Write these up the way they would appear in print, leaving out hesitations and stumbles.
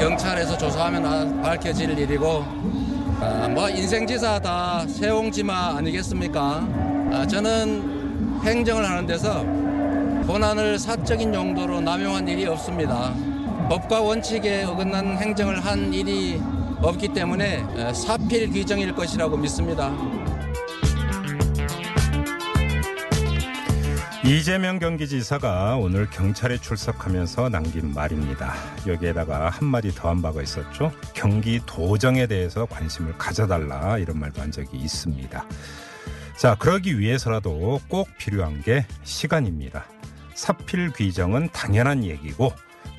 경찰에서 조사하면 밝혀질 일이고 인생지사 다 세옹지마 아니겠습니까? 저는 행정을 하는 데서 권한을 사적인 용도로 남용한 일이 없습니다. 법과 원칙에 어긋난 행정을 한 일이 없기 때문에 사필 규정일 것이라고 믿습니다. 이재명 경기지사가 오늘 경찰에 출석하면서 남긴 말입니다. 여기에다가 한마디 더한 바가 있었죠. 경기도정에 대해서 관심을 가져달라 이런 말도 한 적이 있습니다. 자, 그러기 위해서라도 꼭 필요한 게 시간입니다. 사필 규정은 당연한 얘기고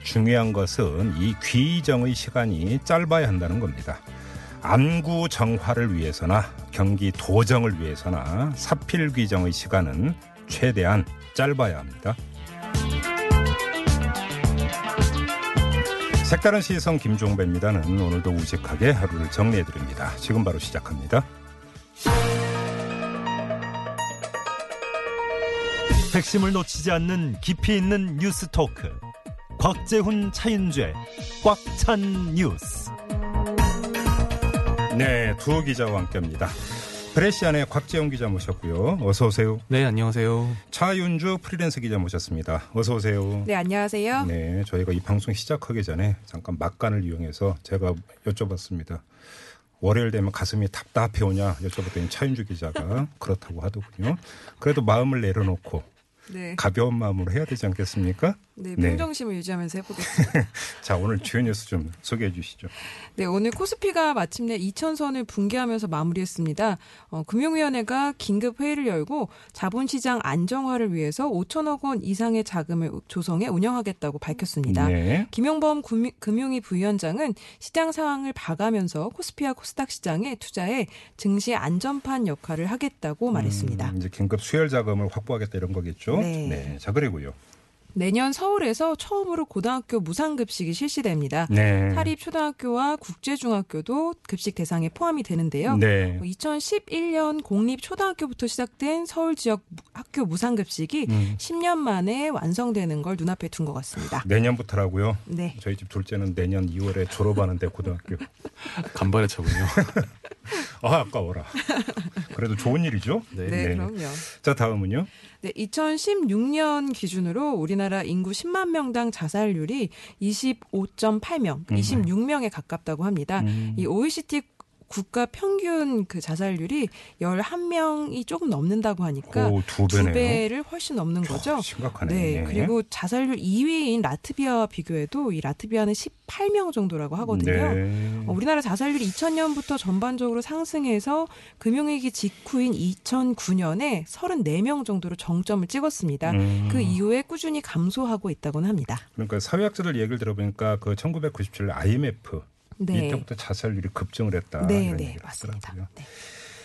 중요한 것은 이 규정의 시간이 짧아야 한다는 겁니다. 안구 정화를 위해서나 경기도정을 위해서나 사필 규정의 시간은 최대한 짧아야 합니다. 색다른 시선 김종배입니다는 오늘도 우직하게 하루를 정리해드립니다. 지금 바로 시작합니다. 핵심을 놓치지 않는 깊이 있는 뉴스 토크. 곽재훈 차윤주의 꽉 찬 뉴스. 네, 두 기자와 함께합니다. 프레시안의 곽재훈 기자 모셨고요. 어서 오세요. 네, 안녕하세요. 차윤주 프리랜서 기자 모셨습니다. 어서 오세요. 네, 안녕하세요. 네, 저희가 이 방송 시작하기 전에 잠깐 막간을 이용해서 제가 여쭤봤습니다. 월요일 되면 가슴이 답답해 오냐 여쭤봤더니 차윤주 기자가 그렇다고 하더군요. 그래도 마음을 내려놓고 네. 가벼운 마음으로 해야 되지 않겠습니까? 네, 평정심을 유지하면서 해보겠습니다. 자, 오늘 주요 뉴스 좀 소개해 주시죠. 네, 오늘 코스피가 마침내 2000선을 붕괴하면서 마무리했습니다. 금융위원회가 긴급 회의를 열고 자본시장 안정화를 위해서 5천억 원 이상의 자금을 조성해 운영하겠다고 밝혔습니다. 네. 김용범 금융위 부위원장은 시장 상황을 봐가면서 코스피와 코스닥 시장에 투자해 증시 안전판 역할을 하겠다고 말했습니다. 이제 긴급 수혈 자금을 확보하겠다 이런 거겠죠? 네. 네. 자, 그리고요. 내년 서울에서 처음으로 고등학교 무상급식이 실시됩니다. 네. 사립초등학교와 국제중학교도 급식 대상에 포함이 되는데요. 네. 2011년 공립초등학교부터 시작된 서울 지역 학교 무상급식이 10년 만에 완성되는 걸 눈앞에 둔 것 같습니다. 내년부터라고요? 네. 저희 집 둘째는 내년 2월에 졸업하는데 고등학교. 간발의 차군요. 아, 아까워라. 그래도 좋은 일이죠? 네, 네, 네. 그럼요. 자, 다음은요? 네, 2016년 기준으로 우리나라 인구 10만 명당 자살률이 25.8명, 26명에 가깝다고 합니다. 이 OECD 국가 평균 그 자살률이 11명이 조금 넘는다고 하니까 두 배를 훨씬 넘는 거죠. 심각하네. 네, 그리고 자살률 2위인 라트비아와 비교해도 이 라트비아는 18명 정도라고 하거든요. 네. 우리나라 자살률이 2000년부터 전반적으로 상승해서 금융위기 직후인 2009년에 34명 정도로 정점을 찍었습니다. 그 이후에 꾸준히 감소하고 있다고는 합니다. 그러니까 사회학자들 얘기를 들어보니까 그 1997년 IMF 네. 이때부터 자살률이 급증을 했다. 네, 네, 맞습니다. 네.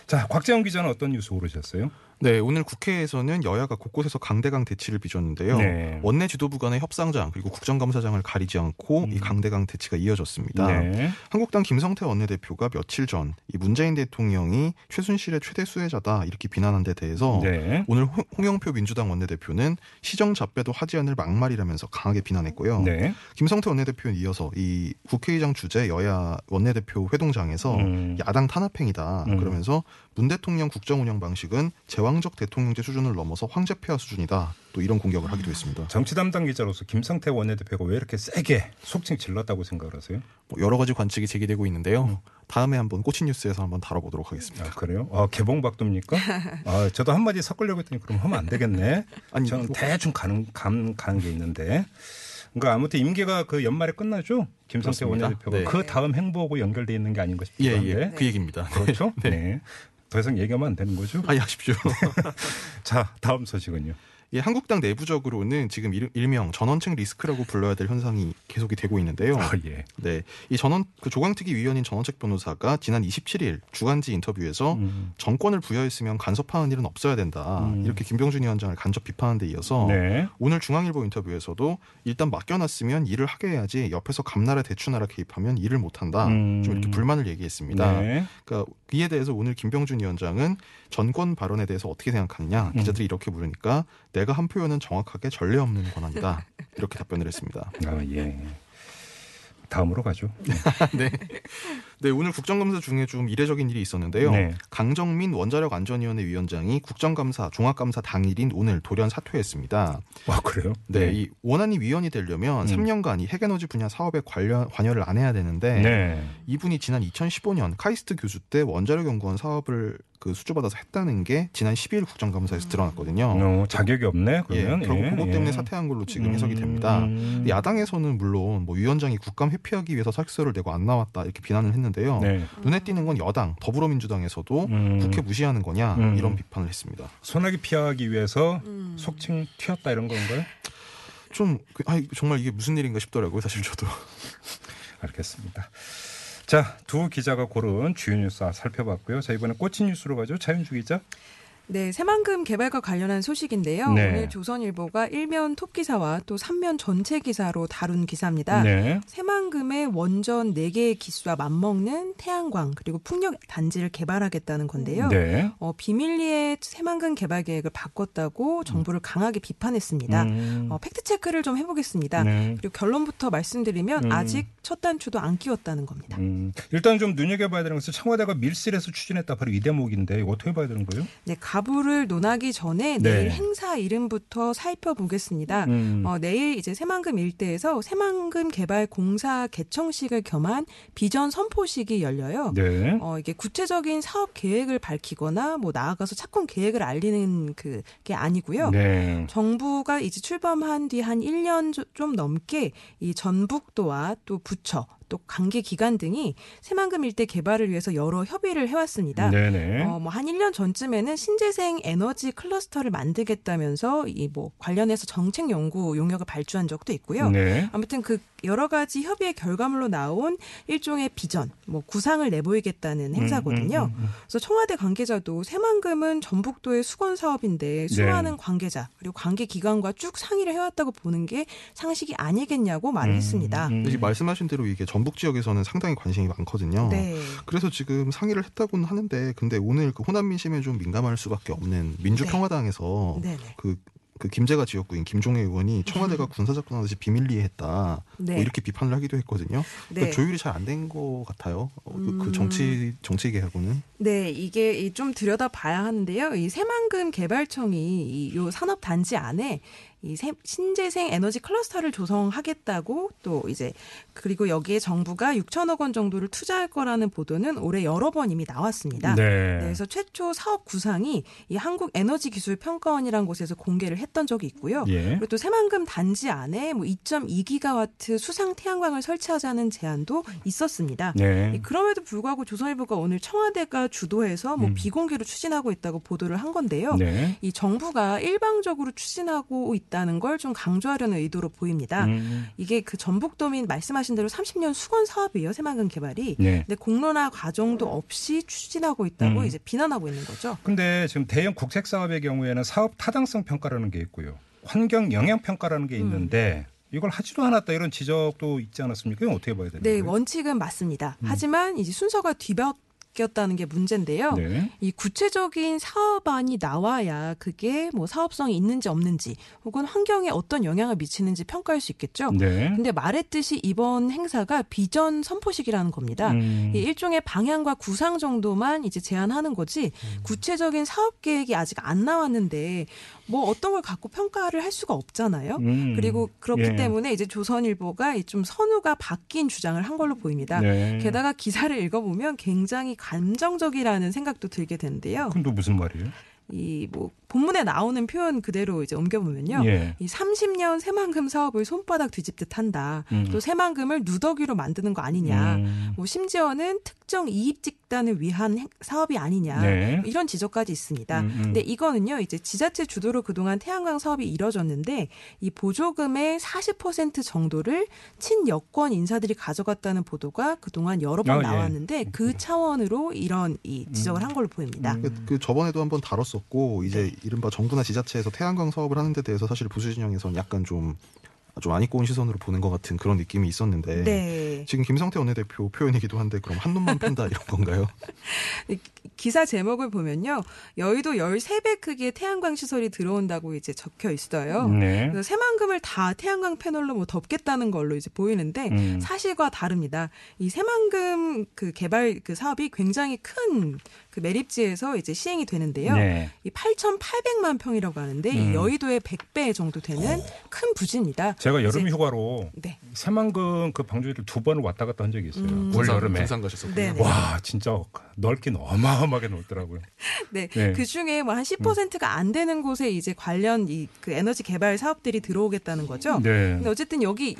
자, 곽재훈 기자는 어떤 뉴스 고르셨어요? 네, 오늘 국회에서는 여야가 곳곳에서 강대강 대치를 빚었는데요. 네. 원내 지도부 간의 협상장 그리고 국정감사장을 가리지 않고 이 강대강 대치가 이어졌습니다. 네. 한국당 김성태 원내대표가 며칠 전 이 문재인 대통령이 최순실의 최대 수혜자다 이렇게 비난한 데 대해서 네. 오늘 홍영표 민주당 원내대표는 시정 잡배도 하지 않을 막말이라면서 강하게 비난했고요. 네. 김성태 원내대표는 이어서 이 국회의장 주재 여야 원내대표 회동장에서 야당 탄압행위다 그러면서 문 대통령 국정운영 방식은 제왕적 대통령제 수준을 넘어서 황제폐하 수준이다. 또 이런 공격을 하기도 했습니다. 정치 담당 기자로서 김성태 원내대표가 왜 이렇게 세게 속칭 질렀다고 생각하세요? 뭐 여러 가지 관측이 제기되고 있는데요. 다음에 한번 꼬친 뉴스에서 한번 다뤄보도록 하겠습니다. 아, 그래요? 아, 개봉박도입니까? 아, 저도 한마디 섞으려고 했더니 그럼 하면 안 되겠네. 아니, 저는 대충 가는 게 있는데. 그러니까 아무튼 임기가 그 연말에 끝나죠? 김성태 그렇습니다. 원내대표가. 네. 그 다음 행보하고 연결돼 있는 게 아닌가 싶은데. 예, 예. 그 얘기입니다. 그렇죠? 네. 네. 더 이상 얘기하면 안 되는 거죠? 아니, 하십시오. 자, 다음 소식은요. 이 한국당 내부적으로는 지금 일명 전원층 리스크라고 불러야 될 현상이 계속이 되고 있는데요. 네, 이 조광특위 위원인 전원책 변호사가 지난 27일 주간지 인터뷰에서 정권을 부여했으면 간섭하는 일은 없어야 된다. 이렇게 김병준 위원장을 간접 비판한 데 이어서 네. 오늘 중앙일보 인터뷰에서도 일단 맡겨놨으면 일을 하게 해야지 옆에서 감나라 대추나라 개입하면 일을 못한다. 좀 이렇게 불만을 얘기했습니다. 네. 그러니까 이에 대해서 오늘 김병준 위원장은 전권 발언에 대해서 어떻게 생각하느냐. 기자들이 이렇게 물으니까 내가 한 표현은 정확하게 전례 없는 권한이다. 이렇게 답변을 했습니다. 아, 예. 다음으로 가죠. 네. 네, 오늘 국정감사 중에 좀 이례적인 일이 있었는데요. 네. 강정민 원자력안전위원회 위원장이 국정감사, 종합감사 당일인 오늘 돌연 사퇴했습니다. 아, 그래요? 네. 이 원안이 위원이 되려면 3년간 이 핵에너지 분야 사업에 관여를 안 해야 되는데 네. 이분이 지난 2015년 카이스트 교수 때 원자력연구원 사업을 수주받아서 했다는 게 지난 12일 국정감사에서 드러났거든요. 자격이 없네. 그러면 예, 결국 그것 때문에 사퇴한 걸로 지금 해석이 됩니다. 야당에서는 물론 뭐 위원장이 국감 회피하기 위해서 사직서를 내고 안 나왔다 이렇게 비난을 했는데요. 네. 눈에 띄는 건 여당 더불어민주당에서도 국회 무시하는 거냐 이런 비판을 했습니다. 소나기 피하기 위해서 속칭 튀었다 이런 건가요? 좀 정말 이게 무슨 일인가 싶더라고요. 사실 저도. 알겠습니다. 자, 두 기자가 고른 주요 뉴스 살펴봤고요. 자, 이번에 꽂힌 뉴스로 가죠. 차윤주 기자. 네, 새만금 개발과 관련한 소식인데요. 네. 오늘 조선일보가 1면 톱기사와 또 3면 전체 기사로 다룬 기사입니다. 네. 새만금의 원전 4개의 기수와 맞먹는 태양광 그리고 풍력단지를 개발하겠다는 건데요. 네. 비밀리에 새만금 개발 계획을 바꿨다고 정부를 강하게 비판했습니다. 팩트체크를 좀 해보겠습니다. 네. 그리고 결론부터 말씀드리면 아직 첫 단추도 안 끼웠다는 겁니다. 일단 좀 눈여겨봐야 되는 것은 청와대가 밀실에서 추진했다. 바로 이 대목인데 이거 어떻게 봐야 되는 거예요? 네, 가부를 논하기 전에 내일 네. 행사 이름부터 살펴보겠습니다. 내일 이제 새만금 일대에서 새만금 개발 공사 개청식을 겸한 비전 선포식이 열려요. 네. 이게 구체적인 사업 계획을 밝히거나 뭐 나아가서 착공 계획을 알리는 그게 아니고요. 네. 정부가 이제 출범한 뒤 한 1년 좀 넘게 이 전북도와 또 부처 또 관계 기관 등이 새만금 일대 개발을 위해서 여러 협의를 해왔습니다. 뭐 한 1년 전쯤에는 신재생 에너지 클러스터를 만들겠다면서 이 뭐 관련해서 정책 연구 용역을 발주한 적도 있고요. 네. 아무튼 그 여러 가지 협의의 결과물로 나온 일종의 비전, 뭐 구상을 내보이겠다는 행사거든요. 그래서 청와대 관계자도 새만금은 전북도의 수건 사업인데 수많은 네. 관계자 그리고 관계 기관과 쭉 상의를 해왔다고 보는 게 상식이 아니겠냐고 말했습니다. 말씀하신 대로 이게 전북 지역에서는 상당히 관심이 많거든요. 네. 그래서 지금 상의를 했다고는 하는데 근데 오늘 그 호남 민심에 좀 민감할 수밖에 없는 민주평화당에서 네. 그 김제가 지역구인 김종혜 의원이 청와대가 군사작전하듯이 비밀리에했다 네. 뭐 이렇게 비판을 하기도 했거든요. 네. 그러니까 조율이 잘 안 된 것 같아요. 그 정치계하고는. 네, 이게 좀 들여다봐야 하는데요. 이 새만금 개발청이 이 산업단지 안에 이 신재생 에너지 클러스터를 조성하겠다고 또 이제 그리고 여기에 정부가 6천억 원 정도를 투자할 거라는 보도는 올해 여러 번 이미 나왔습니다. 네. 그래서 최초 사업 구상이 이 한국에너지기술평가원이라는 곳에서 공개를 했던 적이 있고요. 예. 그리고 또 새만금 단지 안에 뭐 2.2기가와트 수상 태양광을 설치하자는 제안도 있었습니다. 네. 그럼에도 불구하고 조선일보가 오늘 청와대가 주도해서 뭐 비공개로 추진하고 있다고 보도를 한 건데요. 네. 이 정부가 일방적으로 추진하고 있다. 다는 걸 좀 강조하려는 의도로 보입니다. 이게 그 전북도민 말씀하신 대로 30년 수건 사업이에요. 새만금 개발이. 네. 근데 공론화 과정도 없이 추진하고 있다고 이제 비난하고 있는 거죠. 근데 지금 대형 국책 사업의 경우에는 사업 타당성 평가라는 게 있고요. 환경 영향 평가라는 게 있는데 이걸 하지도 않았다 이런 지적도 있지 않았습니까? 이건 어떻게 봐야 되나요? 네, 거예요? 원칙은 맞습니다. 하지만 이제 순서가 바뀌었다는 게 문제인데요. 네. 이 구체적인 사업안이 나와야 그게 뭐 사업성이 있는지 없는지 혹은 환경에 어떤 영향을 미치는지 평가할 수 있겠죠. 그런데 네. 말했듯이 이번 행사가 비전 선포식이라는 겁니다. 이 일종의 방향과 구상 정도만 이제 제안하는 거지 구체적인 사업 계획이 아직 안 나왔는데 뭐 어떤 걸 갖고 평가를 할 수가 없잖아요. 그리고 그렇기 예. 때문에 이제 조선일보가 좀 선우가 바뀐 주장을 한 걸로 보입니다. 네. 게다가 기사를 읽어보면 굉장히 감정적이라는 생각도 들게 되는데요. 그건 또 무슨 말이에요? 이 뭐 본문에 나오는 표현 그대로 이제 옮겨보면요. 예. 이 30년 새만금 사업을 손바닥 뒤집듯 한다. 또 새만금을 누더기로 만드는 거 아니냐. 뭐 심지어는 특정 이익직 집단을 위한 사업이 아니냐. 네. 이런 지적까지 있습니다. 근데 이거는요, 이제 지자체 주도로 그동안 태양광 사업이 이뤄졌는데 이 보조금의 40% 정도를 친여권 인사들이 가져갔다는 보도가 그동안 여러 번 나왔는데 그 차원으로 이런 이 지적을 한 걸로 보입니다. 그 저번에도 한번 다뤘었고 이제 이른바 정부나 지자체에서 태양광 사업을 하는 데 대해서 사실 보수 진영에서는 약간 좀 안 입고 온 시선으로 보는 것 같은 그런 느낌이 있었는데 네. 지금 김성태 원내대표 표현이기도 한데 그럼 한 놈만 푼다 이런 건가요? 기사 제목을 보면요. 여의도 13배 크기의 태양광 시설이 들어온다고 이제 적혀 있어요. 네. 그래서 새만금을 다 태양광 패널로 뭐 덮겠다는 걸로 이제 보이는데 사실과 다릅니다. 이 새만금 그 개발 그 사업이 굉장히 큰 그 매립지에서 이제 시행이 되는데요. 네. 이 8,800만 평이라고 하는데 이 여의도의 100배 정도 되는 큰 부지입니다. 제가 여름 휴가로 네. 새만금 그 방조제를 두 번 왔다 갔다 한 적이 있어요. 올 여름에. 등산 가셨었군요. 와 진짜 넓긴 어마어마하게 넓더라고요. 네, 네. 그 중에 뭐 한 10%가 안 되는 곳에 이제 관련 이 그 에너지 개발 사업들이 들어오겠다는 거죠. 네. 근데 어쨌든 여기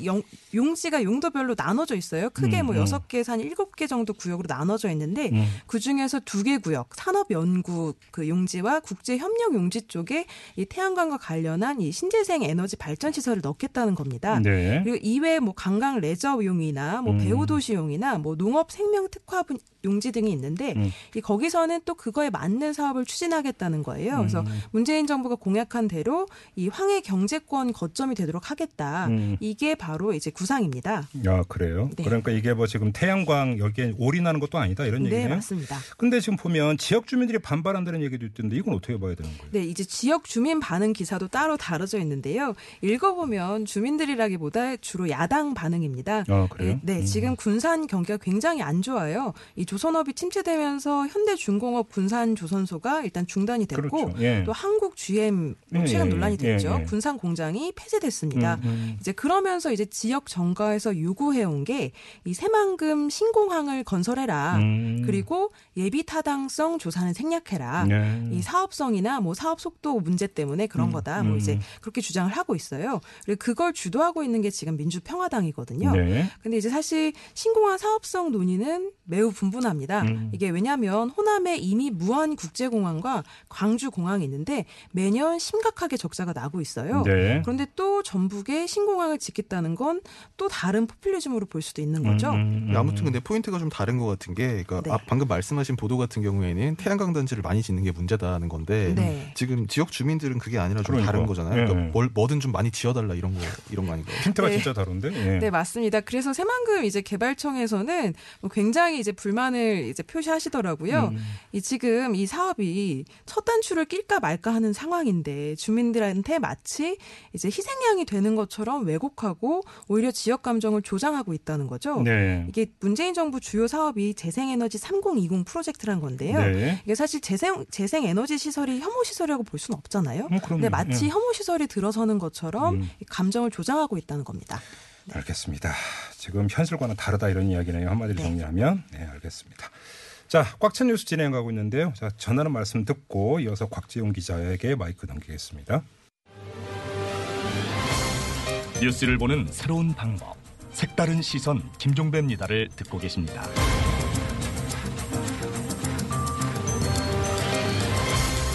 용지가 용도별로 나눠져 있어요. 크게 뭐 6개에서 한 7개 정도 구역으로 나눠져 있는데 그 중에서 2개 구역, 산업연구 그 용지와 국제협력 용지 쪽에 이 태양광과 관련한 이 신재생 에너지 발전 시설을 넣겠다는 겁니다. 네. 그리고 이외에 뭐 관광 레저용이나 뭐 배우도시용이나 뭐 농업 생명 특화 용지 등이 있는데 이 거기서는 또 그거에 맞는 사업을 추진하겠다는 거예요. 그래서 문재인 정부가 공약한 대로 이 황해 경제권 거점이 되도록 하겠다. 이게 바로 이제 구상입니다. 아 그래요? 네. 그러니까 이게 뭐 지금 태양광 여기에 올인하는 것도 아니다 이런 얘기네요. 네 맞습니다. 그런데 지금 보면 지역 주민들이 반발한다는 얘기도 있던데 이건 어떻게 봐야 되는 거예요? 네 이제 지역 주민 반응 기사도 따로 다뤄져 있는데요. 읽어보면 주민들이라기보다 주로 야당 반응입니다. 아, 그래요? 네, 지금 군산 경기가 굉장히 안 좋아요. 이 조선업이 침체되면서 현대중공업 군산 조선소가 일단 중단이 됐고 그렇죠. 예. 또 한국GM 최근 논란이 됐죠. 예. 군산 공장이 폐쇄됐습니다. 이제 그러면서 이제 지역 정가에서 요구해온 게 이 새만금 신공항을 건설해라. 그리고 예비 타당성 조사는 생략해라. 예. 이 사업성이나 뭐 사업 속도 문제 때문에 그런 거다. 뭐 이제 그렇게 주장을 하고 있어요. 그리고 그걸 주도하고 있는 게 지금 민주평화당이거든요. 그런데 네. 이제 사실 신공항 사업성 논의는 매우 분분합니다. 이게 왜냐하면 호남에 이미 무안국제공항과 광주공항이 있는데 매년 심각하게 적자가 나고 있어요. 네. 그런데 또 전북에 신공항을 짓겠다는 건 또 다른 포퓰리즘으로 볼 수도 있는 거죠. 아무튼 근데 포인트가 좀 다른 것 같은 게 그러니까 네. 방금 말씀하신 보도 같은 경우에는 태양광 단지를 많이 짓는 게 문제다는 건데 네. 지금 지역 주민들은 그게 아니라 좀 그러니까. 다른 거잖아요. 그러니까 네. 뭐든 좀 많이 지어달라 이런 거 아닌가요? 힌트가 네. 진짜 다른데? 네. 네, 맞습니다. 그래서 새만금 이제 개발청에서는 굉장히 이제 불만을 이제 표시하시더라고요. 이 지금 이 사업이 첫 단추를 낄까 말까 하는 상황인데 주민들한테 마치 이제 희생양이 되는 것처럼 왜곡하고 오히려 지역 감정을 조장하고 있다는 거죠. 네. 이게 문재인 정부 주요 사업이 재생에너지 3020 프로젝트란 건데요. 네. 이게 사실 재생에너지 시설이 혐오 시설이라고 볼 수는 없잖아요. 근데 마치 네. 혐오 시설이 들어서는 것처럼 감정을 조장하고 있다는 겁니다. 네. 알겠습니다. 지금 현실과는 다르다 이런 이야기네요. 한마디로 네. 정리하면. 네, 알겠습니다. 자, 꽉 찬 뉴스 진행하고 있는데요. 자, 전하는 말씀 듣고 이어서 곽재훈 기자에게 마이크 넘기겠습니다. 뉴스를 보는 새로운 방법. 색다른 시선 김종배입니다를 듣고 계십니다.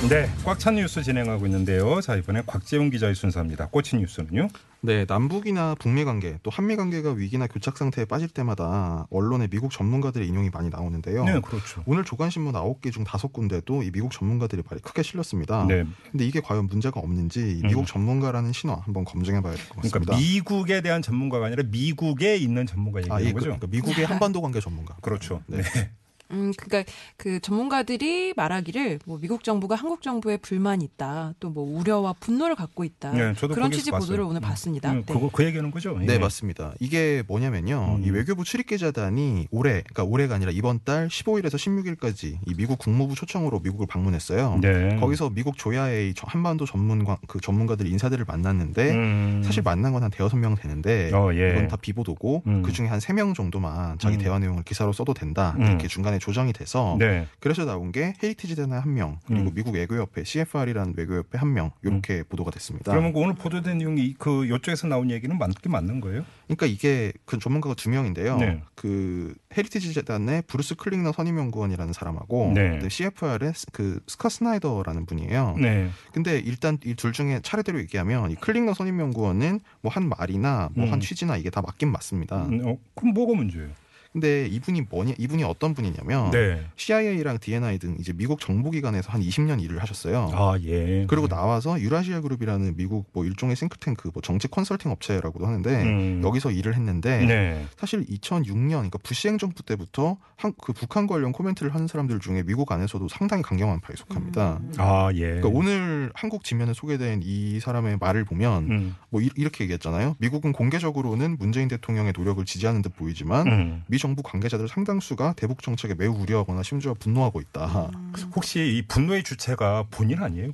네, 꽉 찬 뉴스 진행하고 있는데요. 자, 이번에 곽재훈 기자의 순서입니다. 꽂힌 뉴스는요? 네, 남북이나 북미 관계 또 한미 관계가 위기나 교착 상태에 빠질 때마다 언론에 미국 전문가들의 인용이 많이 나오는데요. 네, 그렇죠. 오늘 조간신문 9개 중 5군데도 이 미국 전문가들의 말이 크게 실렸습니다. 네. 근데 이게 과연 문제가 없는지 미국 전문가라는 신화 한번 검증해봐야 될 것 같습니다. 그러니까 미국에 대한 전문가가 아니라 미국에 있는 전문가 얘기하는 거죠? 그러니까 미국의 한반도 관계 전문가. 그렇죠. 네. 네. 그러니까 그 전문가들이 말하기를 뭐 미국 정부가 한국 정부에 불만이 있다, 또 뭐 우려와 분노를 갖고 있다. 네, 저도 그런 취지 봤어요. 보도를 오늘 봤습니다. 네. 그거 그 얘기하는 거죠? 네, 예. 맞습니다. 이게 뭐냐면요, 이 외교부 출입기자단이 올해가 아니라 이번 달 15일에서 16일까지 이 미국 국무부 초청으로 미국을 방문했어요. 네. 거기서 미국 조야의 한반도 전문가들 인사들을 만났는데 사실 만난 건 한 5-6명 되는데 이건 다 비보도고 그 중에 한 3명 정도만 자기 대화 내용을 기사로 써도 된다. 이렇게 중간에 조정이 돼서 네. 그래서 나온 게 헤리티지 재단 1명 그리고 미국 외교협회 CFR이라는 외교협회 1명 이렇게 보도가 됐습니다. 그러면 오늘 보도된 내용이 그 이쪽에서 나온 얘기는 맞긴 맞는 거예요? 그러니까 이게 그 전문가가 2명인데요. 네. 그 헤리티지 재단의 브루스 클링너 선임연구원이라는 사람하고 네. CFR의 그 스캇 스나이더라는 분이에요. 네. 근데 일단 이 둘 중에 차례대로 얘기하면 이 클링너 선임연구원은 뭐 한 말이나 뭐 한 취지나 이게 다 맞긴 맞습니다. 그럼 뭐가 문제예요? 근데 이분이 뭐냐, 이분이 어떤 분이냐면 네. CIA랑 DNI 등 이제 미국 정보기관에서 한 20년 일을 하셨어요. 아 예. 그리고 나와서 유라시아 그룹이라는 미국 뭐 일종의 싱크탱크, 뭐 정치 컨설팅 업체라고도 하는데 여기서 일을 했는데 네. 사실 2006년 그러니까 부시 행정부 때부터 그 북한 관련 코멘트를 하는 사람들 중에 미국 안에서도 상당히 강경한 파에 속합니다. 아 예. 그러니까 오늘 한국 지면에 소개된 이 사람의 말을 보면 뭐 이렇게 얘기했잖아요. 미국은 공개적으로는 문재인 대통령의 노력을 지지하는 듯 보이지만 미 정부 관계자들 상당수가 대북 정책에 매우 우려하거나 심지어 분노하고 있다. 혹시 이 분노의 주체가 본인 아니에요?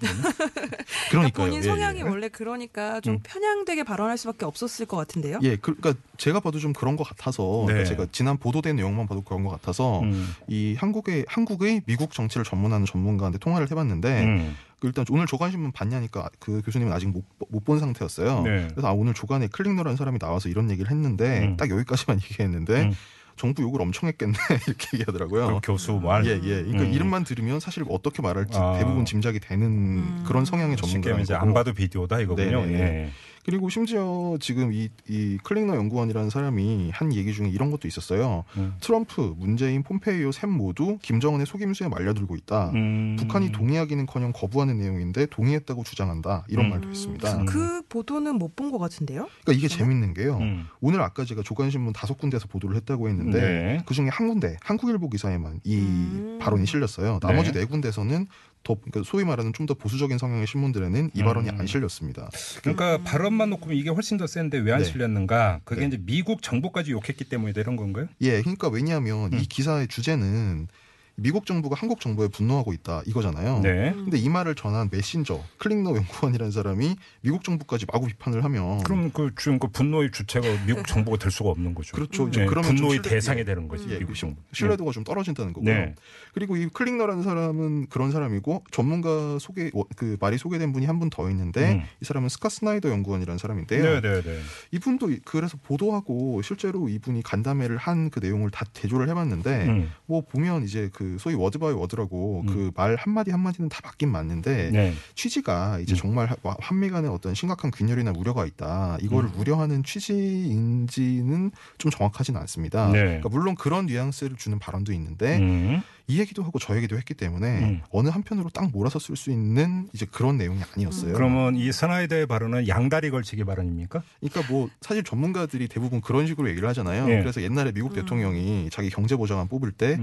그러니까 본인 성향이 원래 그러니까 좀 편향되게 발언할 수밖에 없었을 것 같은데요. 예, 그러니까 제가 봐도 좀 그런 것 같아서 네. 그러니까 제가 지난 보도된 내용만 봐도 그런 것 같아서 이 한국의 미국 정치를 전문하는 전문가한테 통화를 해봤는데. 일단 오늘 조간신문 봤냐니까 그 교수님은 아직 못 본 상태였어요. 네. 그래서 오늘 조간에 클링너라는 사람이 나와서 이런 얘기를 했는데 딱 여기까지만 얘기했는데 정부 욕을 엄청 했겠네 이렇게 얘기하더라고요. 그 교수 말. 예, 예. 그러니까 이름만 들으면 사실 어떻게 말할지 대부분 짐작이 되는 그런 성향의 전문가라는 거고. 안 봐도 비디오다 이거군요. 네. 예. 그리고 심지어 지금 이 클링너 연구원이라는 사람이 한 얘기 중에 이런 것도 있었어요. 트럼프, 문재인, 폼페이오 셋 모두 김정은의 속임수에 말려들고 있다. 북한이 동의하기는커녕 거부하는 내용인데 동의했다고 주장한다. 이런 말도 했습니다. 그 보도는 못 본 것 같은데요? 그러니까 이게 재밌는 게요. 오늘 아까 제가 조간신문 5군데에서 보도를 했다고 했는데 네. 그중에 한 군데, 한국일보 기사에만 이 발언이 실렸어요. 나머지 네 군데에서는 그러니까 소위 말하는 좀 더 보수적인 성향의 신문들에는 이 발언이 안 실렸습니다. 그러니까 발언만 놓고 보면 이게 훨씬 더 센데 왜 안 네. 실렸는가? 그게 네. 이제 미국 정부까지 욕했기 때문이다 이런 건가요? 예, 그러니까 왜냐하면 이 기사의 주제는 미국 정부가 한국 정부에 분노하고 있다 이거잖아요. 네. 근데 이 말을 전한 메신저 클링너 연구원이라는 사람이 미국 정부까지 마구 비판을 하면 그럼 그 지금 그 분노의 주체가 미국 정부가 될 수가 없는 거죠. 그렇죠. 네. 그러면 분노의 대상이 되는 거지. 예. 미국 정부. 신뢰도가 좀 떨어진다는 거고요. 네. 그리고 이 클링너라는 사람은 그런 사람이고 전문가 소개 그 말이 소개된 분이 한 분 더 있는데 이 사람은 스캇 스나이더 연구원이라는 사람인데요. 네, 네, 네. 이분도 그래서 보도하고 실제로 이분이 간담회를 한 그 내용을 다 대조를 해봤는데 뭐 보면 이제 그 소위 워드 바이 워드라고 그 말 한마디 한마디는 다 맞긴 맞는데 네. 취지가 이제 정말 한미 간의 어떤 심각한 균열이나 우려가 있다. 이거를 우려하는 취지인지는 좀 정확하진 않습니다. 네. 그러니까 물론 그런 뉘앙스를 주는 발언도 있는데 이 얘기도 하고 저 얘기도 했기 때문에 어느 한편으로 딱 몰아서 쓸 수 있는 이제 그런 내용이 아니었어요. 그러면 이 스나이더의 발언은 양다리 걸치기 발언입니까? 그러니까 뭐 사실 전문가들이 대부분 그런 식으로 얘기를 하잖아요. 네. 그래서 옛날에 미국 대통령이 자기 경제보좌관 뽑을 때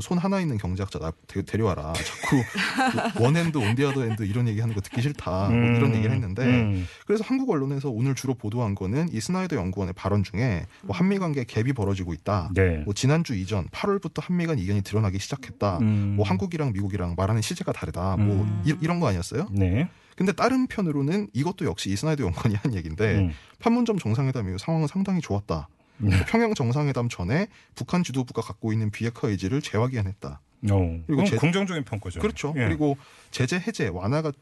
손 하나 있는 경제학자 나 데려와라. 자꾸 원핸드 온디어더핸드 이런 얘기하는 거 듣기 싫다. 뭐 이런 얘기를 했는데 그래서 한국 언론에서 오늘 주로 보도한 거는 이 스나이더 연구원의 발언 중에 뭐 한미 관계 갭이 벌어지고 있다. 네. 뭐 지난주 이전 8월부터 한미 간 이견이 드러나기 시작했다. 뭐 한국이랑 미국이랑 말하는 시제가 다르다. 뭐 이런 거 아니었어요? 네. 근데 다른 편으로는 이것도 역시 이 스나이더 연구원이 한 얘기인데 판문점 정상회담 이후 상황은 상당히 좋았다. 평양 정상회담 전에 북한 지도부가 갖고 있는 비핵화 의지를 재확인했다. 그리고 긍정적인 평가죠. 그렇죠. 예. 그리고 제재 해제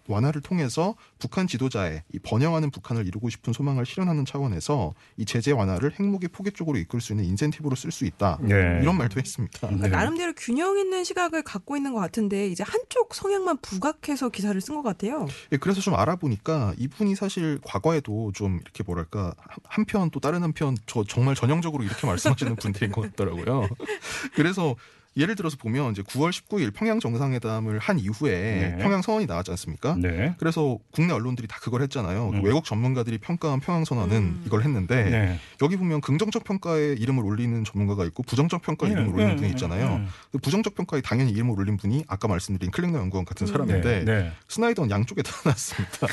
완화를 통해서 북한 지도자의 이 번영하는 북한을 이루고 싶은 소망을 실현하는 차원에서 이 제재 완화를 핵무기 포기 쪽으로 이끌 수 있는 인센티브로 쓸 수 있다. 예. 이런 말도 했습니다. 네. 나름대로 균형 있는 시각을 갖고 있는 것 같은데 이제 한쪽 성향만 부각해서 기사를 쓴 것 같아요. 예, 그래서 좀 알아보니까 이분이 사실 과거에도 좀 이렇게 뭐랄까 한편 또 다른 한편 저 정말 전형적으로 이렇게 말씀하시는 분들인 것 같더라고요. 그래서 예를 들어서 보면 이제 9월 19일 평양 정상회담을 한 이후에 네. 평양 선언이 나왔지 않습니까? 네. 그래서 국내 언론들이 다 그걸 했잖아요. 외국 전문가들이 평가한 평양 선언은 이걸 했는데 네. 여기 보면 긍정적 평가에 이름을 올리는 전문가가 있고 부정적 평가에 이름을 올리는 분이 있잖아요. 부정적 평가에 당연히 이름을 올린 분이 아까 말씀드린 클링너 연구원 같은 사람인데 스나이더는 양쪽에 다 나왔습니다.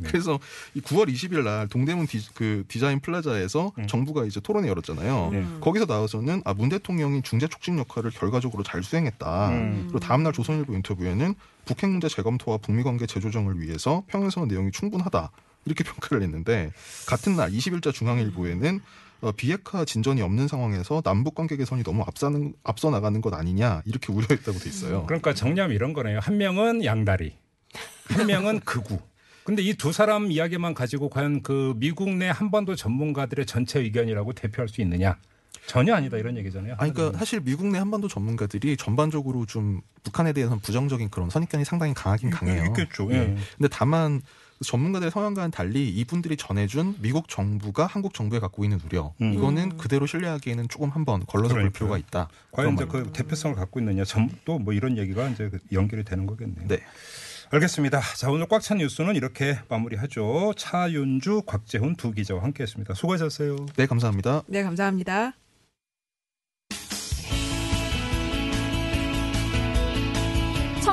네. 그래서 9월 20일 날 동대문 그 디자인 플라자에서 정부가 이제 토론회 열었잖아요. 거기서 나와서는 문 대통령이 중재 촉진 역할을 결과적으로 잘 수행했다. 그리고 다음 날 조선일보 인터뷰에는 북핵 문제 재검토와 북미 관계 재조정을 위해서 평양 선언 내용이 충분하다. 이렇게 평가를 했는데 같은 날 20일자 중앙일보에는 비핵화 진전이 없는 상황에서 남북 관계 개선이 너무 앞서 나가는 것 아니냐 이렇게 우려했다고 돼 있어요. 그러니까 정리하면 이런 거네요. 한 명은 양다리, 한 명은 극우. 근데 이 두 사람 이야기만 가지고 과연 그 미국 내 한반도 전문가들의 전체 의견이라고 대표할 수 있느냐? 전혀 아니다 이런 얘기잖아요. 아니, 그러니까 사실 미국 내 한반도 전문가들이 전반적으로 좀 북한에 대해서는 부정적인 그런 선입견이 상당히 강하긴 강해요. 있겠죠. 예. 근데 다만 전문가들의 성향과는 달리 이분들이 전해준 미국 정부가 한국 정부에 갖고 있는 우려 이거는 그대로 신뢰하기에는 조금 한번 걸러서 볼 필요가 있다. 과연 이제 그 대표성을 갖고 있느냐 또 뭐 이런 얘기가 이제 연결이 되는 거겠네요. 네. 알겠습니다. 자, 오늘 꽉 찬 뉴스는 이렇게 마무리하죠. 차윤주, 곽재훈 두 기자와 함께했습니다. 수고하셨어요. 네, 감사합니다. 네, 감사합니다.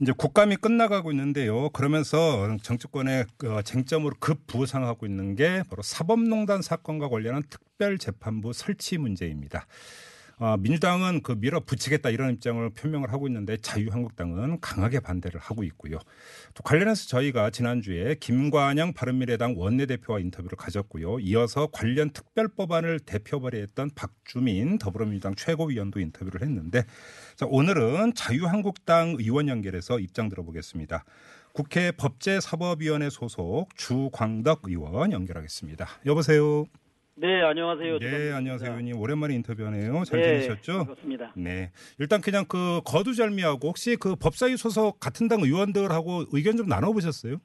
이제 국감이 끝나가고 있는데요. 그러면서 정치권의 쟁점으로 급부상하고 있는 게 바로 사법농단 사건과 관련한 특별재판부 설치 문제입니다. 민주당은 그 밀어붙이겠다 이런 입장을 표명을 하고 있는데 자유한국당은 강하게 반대를 하고 있고요. 또 관련해서 저희가 지난주에 김관영 바른미래당 원내대표와 인터뷰를 가졌고요. 이어서 관련 특별법안을 대표 발의했던 박주민 더불어민주당 최고위원도 인터뷰를 했는데 자, 오늘은 자유한국당 의원 연결해서 입장 들어보겠습니다. 국회 법제사법위원회 소속 주광덕 의원 연결하겠습니다. 여보세요. 네, 안녕하세요. 네, 안녕하세요. 의원님. 오랜만에 인터뷰하네요. 잘 지내셨죠? 그렇습니다. 네. 일단 그냥 그 거두절미하고 혹시 그 법사위 소속 같은 당 의원들하고 의견 좀 나눠보셨어요?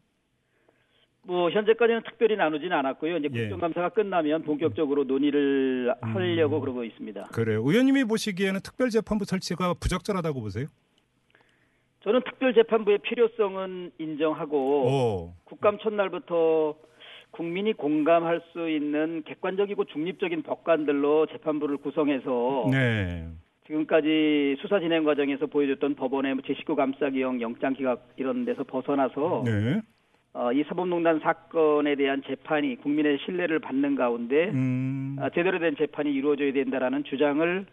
뭐 현재까지는 특별히 나누지는 않았고요. 이제 국정감사가 끝나면 본격적으로 논의를 하려고 그러고 있습니다. 그래요. 의원님이 보시기에는 특별재판부 설치가 부적절하다고 보세요? 저는 특별재판부의 필요성은 인정하고 국감 첫날부터 국민이 공감할 수 있는 객관적이고 중립적인 법관들로 재판부를 구성해서 지금까지 수사 진행 과정에서 보여줬던 법원의 제19 감싸기형 영장 기각 이런 데서 벗어나서 이 사법농단 사건에 대한 재판이 국민의 신뢰를 받는 가운데 제대로 된 재판이 이루어져야 된다라는 주장을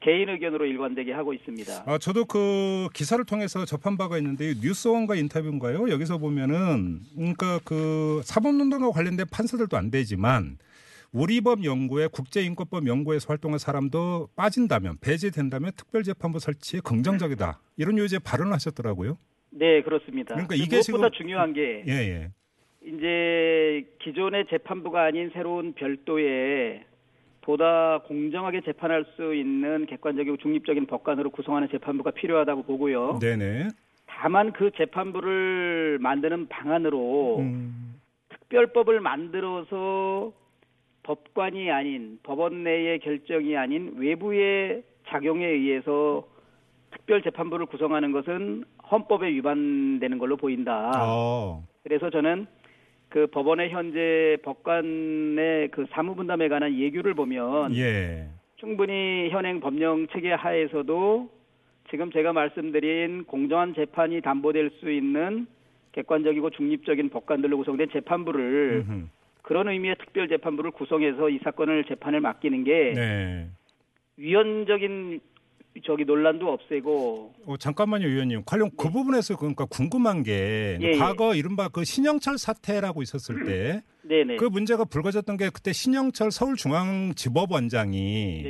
개인 의견으로 일관되게 하고 있습니다. 아, 저도 그 기사를 통해서 접한 바가 있는데 뉴스원과 인터뷰인가요? 여기서 보면은 그러니까 그 사법농단과 관련된 판사들도 안 되지만 우리 법 연구에 국제인권법 연구에서 활동한 사람도 빠진다면 배제된다면 특별재판부 설치에 긍정적이다 이런 요지에 발언을 하셨더라고요. 네, 그렇습니다. 그러니까 이게 무엇보다 지금 중요한 게 이제 기존의 재판부가 아닌 새로운 별도의 보다 공정하게 재판할 수 있는 객관적이고 중립적인 법관으로 구성하는 재판부가 필요하다고 보고요. 네네. 다만 그 재판부를 만드는 방안으로 특별법을 만들어서 법관이 아닌 법원 내의 결정이 아닌 외부의 작용에 의해서 특별재판부를 구성하는 것은 헌법에 위반되는 걸로 보인다. 그래서 저는 그 법원의 현재 법관의 그 사무분담에 관한 예규를 보면 충분히 현행 법령 체계 하에서도 지금 제가 말씀드린 공정한 재판이 담보될 수 있는 객관적이고 중립적인 법관들로 구성된 재판부를 그런 의미의 특별재판부를 구성해서 이 사건을 재판을 맡기는 게 위헌적인 저기 논란도 없애고. 잠깐만요, 의원님. 관련 그 부분에서 그러니까 궁금한 게 과거 이른바 그 신영철 사태라고 있었을 때 그 문제가 불거졌던 게 그때 신영철 서울중앙지법원장이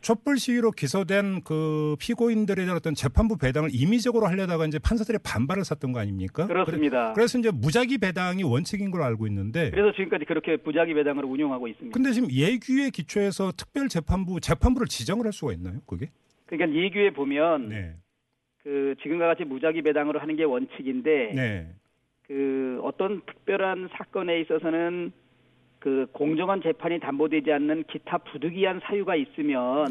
촛불 시위로 기소된 그 피고인들에 대한 어떤 재판부 배당을 임의적으로 하려다가 이제 판사들의 반발을 샀던 거 아닙니까? 그렇습니다. 그래서 이제 무작위 배당이 원칙인 걸 알고 있는데 그래서 지금까지 그렇게 무작위 배당을 운영하고 있습니다. 근데 지금 예규의 기초에서 특별재판부를 지정을 할 수가 있나요, 그게? 그러니까 예규에 보면 그 지금과 같이 무작위 배당으로 하는 게 원칙인데 그 어떤 특별한 사건에 있어서는 그 공정한 재판이 담보되지 않는 기타 부득이한 사유가 있으면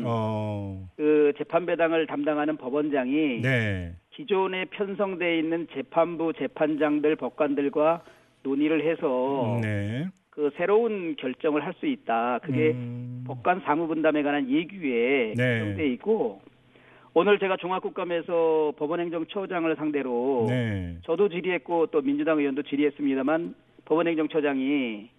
그 재판 배당을 담당하는 법원장이 기존에 편성돼 있는 재판부 재판장들 법관들과 논의를 해서 그 새로운 결정을 할 수 있다. 그게 법관 사무분담에 관한 예규에 규정돼 있고 오늘 제가 종합국감에서 법원행정처장을 상대로 네. 저도 질의했고 또 민주당 의원도 질의했습니다만 법원행정처장이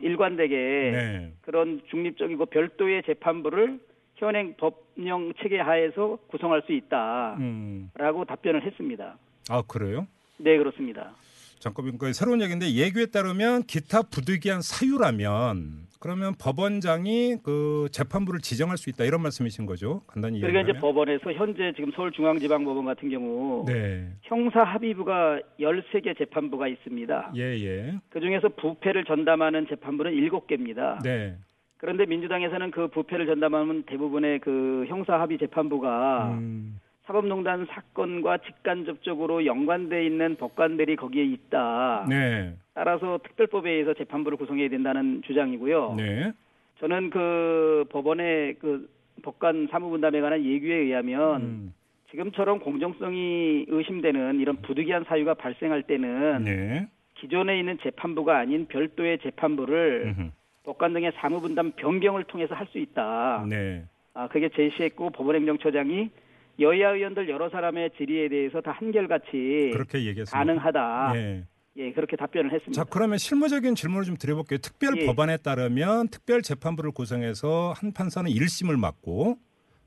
일관되게 네. 그런 중립적이고 별도의 재판부를 현행 법령 체계 하에서 구성할 수 있다라고 답변을 했습니다. 아 그래요? 네 그렇습니다. 잠깐 새로운 얘기인데 예규에 따르면 기타 부득이한 사유라면 그러면 법원장이 그 재판부를 지정할 수 있다 이런 말씀이신 거죠? 간단히 그러니까 이제 법원에서 현재 지금 서울중앙지방법원 같은 경우 네. 형사합의부가 13개 재판부가 있습니다. 예예. 그중에서 부패를 전담하는 재판부는 7개입니다. 네. 그런데 민주당에서는 그 부패를 전담하는 대부분의 그 형사합의 재판부가 사법농단 사건과 직간접적으로 연관돼 있는 법관들이 거기에 있다. 네. 따라서 특별법에 의해서 재판부를 구성해야 된다는 주장이고요. 네. 저는 그 법원의 그 법관 사무분담에 관한 예규에 의하면 지금처럼 공정성이 의심되는 이런 부득이한 사유가 발생할 때는 네. 기존에 있는 재판부가 아닌 별도의 재판부를 법관 등의 사무분담 변경을 통해서 할 수 있다. 네. 아 그게 제시했고 법원행정처장이 여야 의원들 여러 사람의 질의에 대해서 다 한결같이 그렇게 얘기했습니다. 가능하다. 네. 예, 그렇게 답변을 했습니다. 자, 그러면 실무적인 질문을 좀 드려볼게요. 특별 예. 법안에 따르면 특별 재판부를 구성해서 한 판사는 1심을 맡고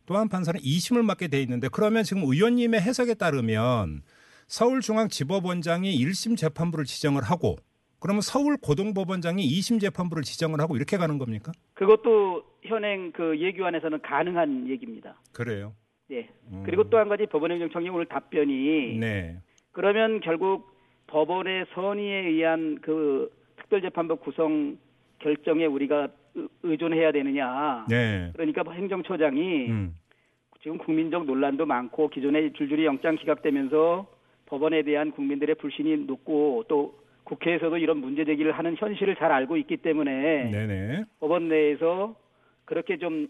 또 한 판사는 2심을 맡게 돼 있는데 그러면 지금 의원님의 해석에 따르면 서울중앙지법원장이 1심 재판부를 지정을 하고 그러면 서울고등법원장이 2심 재판부를 지정을 하고 이렇게 가는 겁니까? 그것도 현행 그 예규안에서는 가능한 얘기입니다. 그래요. 네. 그리고 또 한 가지 법원행정처장님 오늘 답변이 네. 그러면 결국 법원의 선의에 의한 그 특별재판부 구성 결정에 우리가 의존해야 되느냐. 네. 그러니까 행정처장이 지금 국민적 논란도 많고 기존에 줄줄이 영장 기각되면서 법원에 대한 국민들의 불신이 높고 또 국회에서도 이런 문제 제기를 하는 현실을 잘 알고 있기 때문에 네네. 법원 내에서 그렇게 좀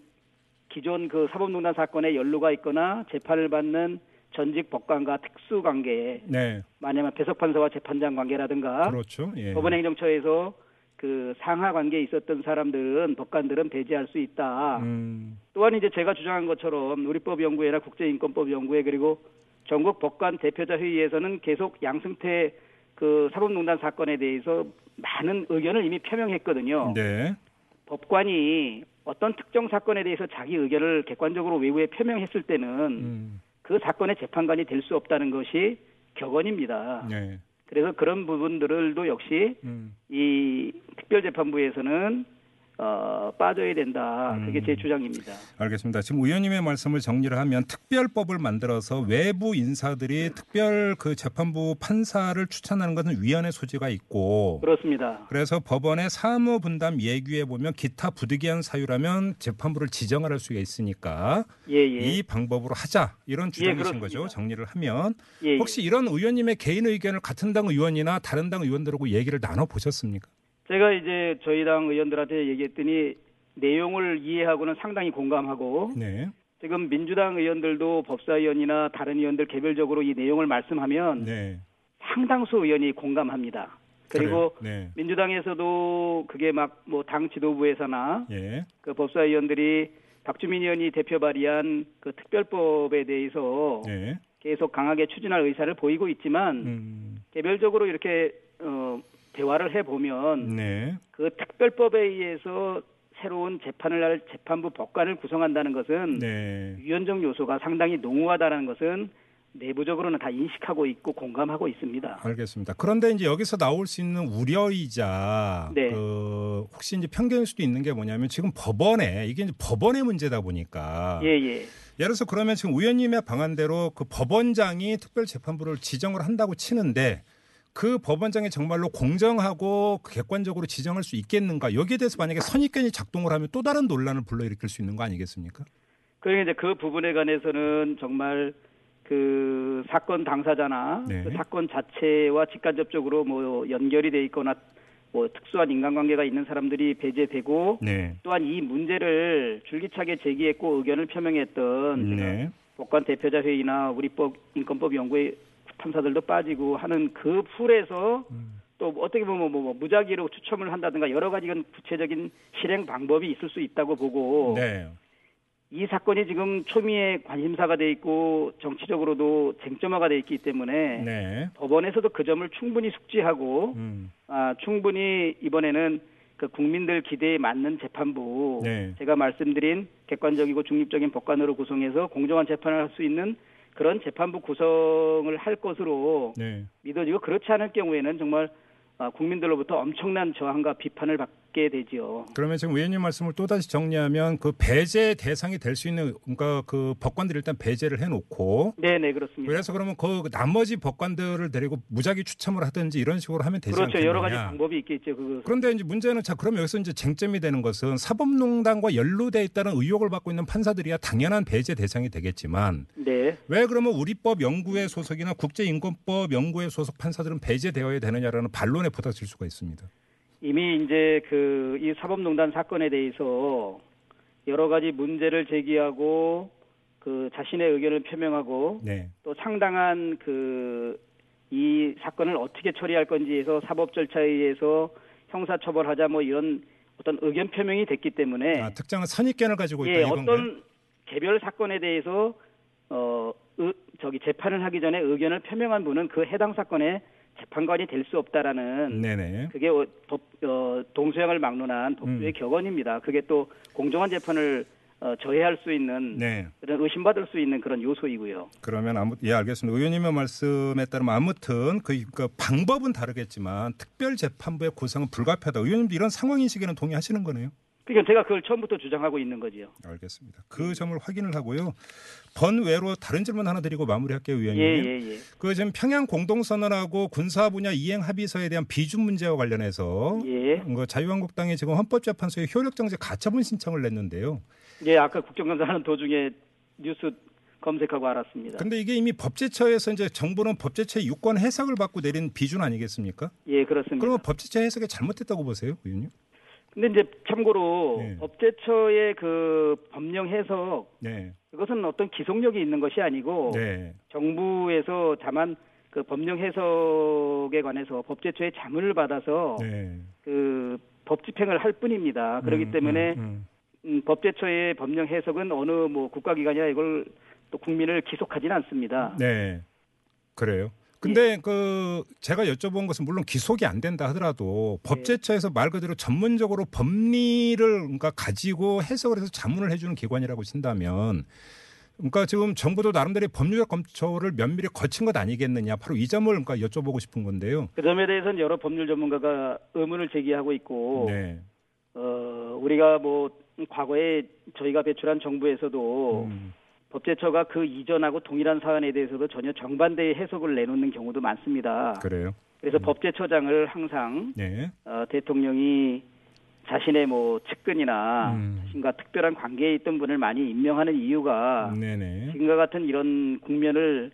기존 그 사법농단 사건에 연루가 있거나 재판을 받는 전직 법관과 특수관계, 네. 만약에 배석판사와 재판장 관계라든가, 그렇죠. 예. 법원행정처에서 그 상하 관계에 있었던 사람들은 법관들은 배제할 수 있다. 또한 이제 제가 주장한 것처럼 우리법연구회나 국제인권법연구회 그리고 전국 법관 대표자 회의에서는 계속 양승태 그 사법농단 사건에 대해서 많은 의견을 이미 표명했거든요. 네. 법관이 어떤 특정 사건에 대해서 자기 의견을 객관적으로 외부에 표명했을 때는 그 사건의 재판관이 될 수 없다는 것이 격언입니다. 네. 그래서 그런 부분들도 역시 이 특별재판부에서는 빠져야 된다. 그게 제 주장입니다. 알겠습니다. 지금 의원님의 말씀을 정리를 하면 특별법을 만들어서 외부 인사들이 특별 그 재판부 판사를 추천하는 것은 위헌의 소지가 있고 그렇습니다. 그래서 법원의 사무 분담 예규에 보면 기타 부득이한 사유라면 재판부를 지정을 할 수가 있으니까 예. 이 방법으로 하자 이런 주장이신 거죠. 정리를 하면 혹시 이런 의원님의 개인 의견을 같은 당 의원이나 다른 당 의원들하고 얘기를 나눠 보셨습니까? 제가 이제 저희 당 의원들한테 얘기했더니 내용을 이해하고는 상당히 공감하고 네. 지금 민주당 의원들도 법사위원이나 다른 의원들 개별적으로 이 내용을 말씀하면 네. 상당수 의원이 공감합니다. 그리고 네. 민주당에서도 그게 막 뭐 당 지도부에서나 예. 그 법사위원들이 박주민 의원이 대표 발의한 그 특별법에 대해서 네. 계속 강하게 추진할 의사를 보이고 있지만 개별적으로 이렇게 대화를 해보면 네. 그 특별법에 의해서 새로운 재판을 할 재판부 법관을 구성한다는 것은 네. 위헌적 요소가 상당히 농후하다는 것은 내부적으로는 다 인식하고 있고 공감하고 있습니다. 알겠습니다. 그런데 이제 여기서 나올 수 있는 우려이자 네. 그 혹시 이제 편견일 수도 있는 게 뭐냐면 지금 법원에 이게 이제 법원의 문제다 보니까 예예. 예를 들어서 그러면 지금 의원님의 방안대로 그 법원장이 특별재판부를 지정을 한다고 치는데 그 법원장이 정말로 공정하고 객관적으로 지정할 수 있겠는가? 여기에 대해서 만약에 선입견이 작동을 하면 또 다른 논란을 불러일으킬 수 있는 거 아니겠습니까? 그러니까 이제 그 부분에 관해서는 정말 그 사건 당사자나 네. 그 사건 자체와 직간접적으로 뭐 연결이 돼 있거나 뭐 특수한 인간관계가 있는 사람들이 배제되고 네. 또한 이 문제를 줄기차게 제기했고 의견을 표명했던 네. 법관 대표자 회의나 우리법 인권법 연구회 판사들도 빠지고 하는 그 풀에서 또 어떻게 보면 뭐 무작위로 추첨을 한다든가 여러 가지 구체적인 실행 방법이 있을 수 있다고 보고 네. 이 사건이 지금 초미의 관심사가 돼 있고 정치적으로도 쟁점화가 돼 있기 때문에 네. 법원에서도 그 점을 충분히 숙지하고 충분히 이번에는 그 국민들 기대에 맞는 재판부 네. 제가 말씀드린 객관적이고 중립적인 법관으로 구성해서 공정한 재판을 할 수 있는 그런 재판부 구성을 할 것으로 네. 믿어지고 그렇지 않을 경우에는 정말 국민들로부터 엄청난 저항과 비판을 받게 되지요. 그러면 지금 의원님 말씀을 또다시 정리하면 그 배제 대상이 될 수 있는 그러니까 그 법관들을 일단 배제를 해놓고 네네 그렇습니다. 그래서 그러면 그 나머지 법관들을 데리고 무작위 추첨을 하든지 이런 식으로 하면 되지 않겠느냐. 그렇죠. 여러 가지 방법이 있겠죠. 그것은. 그런데 이제 문제는 자 그럼 여기서 이제 쟁점이 되는 것은 사법농단과 연루돼 있다는 의혹을 받고 있는 판사들이야 당연한 배제 대상이 되겠지만 네. 왜 그러면 우리법 연구회 소속이나 국제인권법 연구회 소속 판사들은 배제되어야 되느냐라는 반론에 부닥칠 수가 있습니다. 이미 이제 그 이 사법농단 사건에 대해서 여러 가지 문제를 제기하고 그 자신의 의견을 표명하고 네. 또 상당한 그 이 사건을 어떻게 처리할 건지에서 사법 절차에 의해서 형사 처벌하자 뭐 이런 어떤 의견 표명이 됐기 때문에 특정한 선입견을 가지고 있다. 예, 어떤 건가요? 개별 사건에 대해서 재판을 하기 전에 의견을 표명한 분은 그 해당 사건에 재판관이 될 수 없다라는 네네. 그게 동서양을 막론한 법조의 격언입니다. 그게 또 공정한 재판을 저해할 수 있는 네. 그런 의심받을 수 있는 그런 요소이고요. 그러면 예 알겠습니다. 의원님의 말씀에 따르면 아무튼 그러니까 방법은 다르겠지만 특별 재판부의 구성은 불가피하다. 의원님도 이런 상황 인식에는 동의하시는 거네요. 그러니까 제가 그걸 처음부터 주장하고 있는 거지요. 알겠습니다. 그 점을 확인을 하고요. 번외로 다른 질문 하나 드리고 마무리할게요, 위원님. 예. 그 지금 평양 공동선언하고 군사 분야 이행 합의서에 대한 비준 문제와 관련해서 예. 자유한국당이 지금 헌법재판소에 효력정지 가처분 신청을 냈는데요. 예, 아까 국정감사하는 도중에 뉴스 검색하고 알았습니다. 근데 이게 이미 법제처에서 이제 정부는 법제처의 유권 해석을 받고 내린 비준 아니겠습니까? 예, 그렇습니다. 그러면 법제처 해석이 잘못됐다고 보세요, 위원님? 근데 이제 참고로 네. 법제처의 그 법령 해석 네. 그것은 어떤 기속력이 있는 것이 아니고 네. 정부에서 다만 그 법령 해석에 관해서 법제처의 자문을 받아서 네. 그 법 집행을 할 뿐입니다. 그렇기 때문에 법제처의 법령 해석은 어느 뭐 국가기관이나 이걸 또 국민을 기속하지는 않습니다. 네, 그래요. 근데 그 제가 여쭤본 것은 물론 기속이 안 된다 하더라도 법제처에서 말 그대로 전문적으로 법리를 그러니까 가지고 해석을 해서 자문을 해주는 기관이라고 친다면 그러니까 지금 정부도 나름대로 법률적 검토를 면밀히 거친 것 아니겠느냐 바로 이 점을 그러니까 여쭤보고 싶은 건데요. 그 점에 대해서는 여러 법률 전문가가 의문을 제기하고 있고 네. 우리가 뭐 과거에 저희가 배출한 정부에서도 법제처가 그 이전하고 동일한 사안에 대해서도 전혀 정반대의 해석을 내놓는 경우도 많습니다. 그래요? 그래서 법제처장을 항상 네. 대통령이 자신의 뭐 측근이나 자신과 특별한 관계에 있던 분을 많이 임명하는 이유가 네네. 지금과 같은 이런 국면을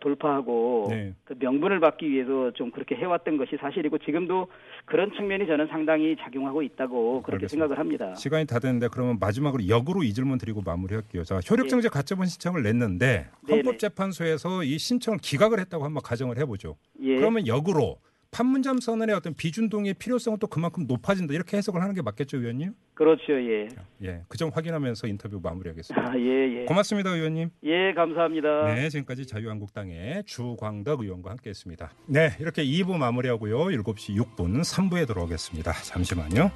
돌파하고 네. 그 명분을 받기 위해서 좀 그렇게 해왔던 것이 사실이고 지금도 그런 측면이 저는 상당히 작용하고 있다고 그렇게 알겠습니다. 생각을 합니다. 시간이 다 됐는데 그러면 마지막으로 역으로 이 질문 드리고 마무리할게요. 자, 효력정지 가처분 신청을 냈는데 헌법재판소에서 이 신청을 기각을 했다고 한번 가정을 해보죠. 예. 그러면 역으로 판문점 선언의 어떤 비준동의 필요성은 또 그만큼 높아진다 이렇게 해석을 하는 게 맞겠죠, 의원님? 그렇죠, 예. 예, 그 점 확인하면서 인터뷰 마무리하겠습니다. 예. 고맙습니다, 의원님. 예, 감사합니다. 네, 지금까지 자유한국당의 주광덕 의원과 함께했습니다. 네, 이렇게 2부 마무리하고요, 7시 6분 3부에 돌아오겠습니다. 잠시만요.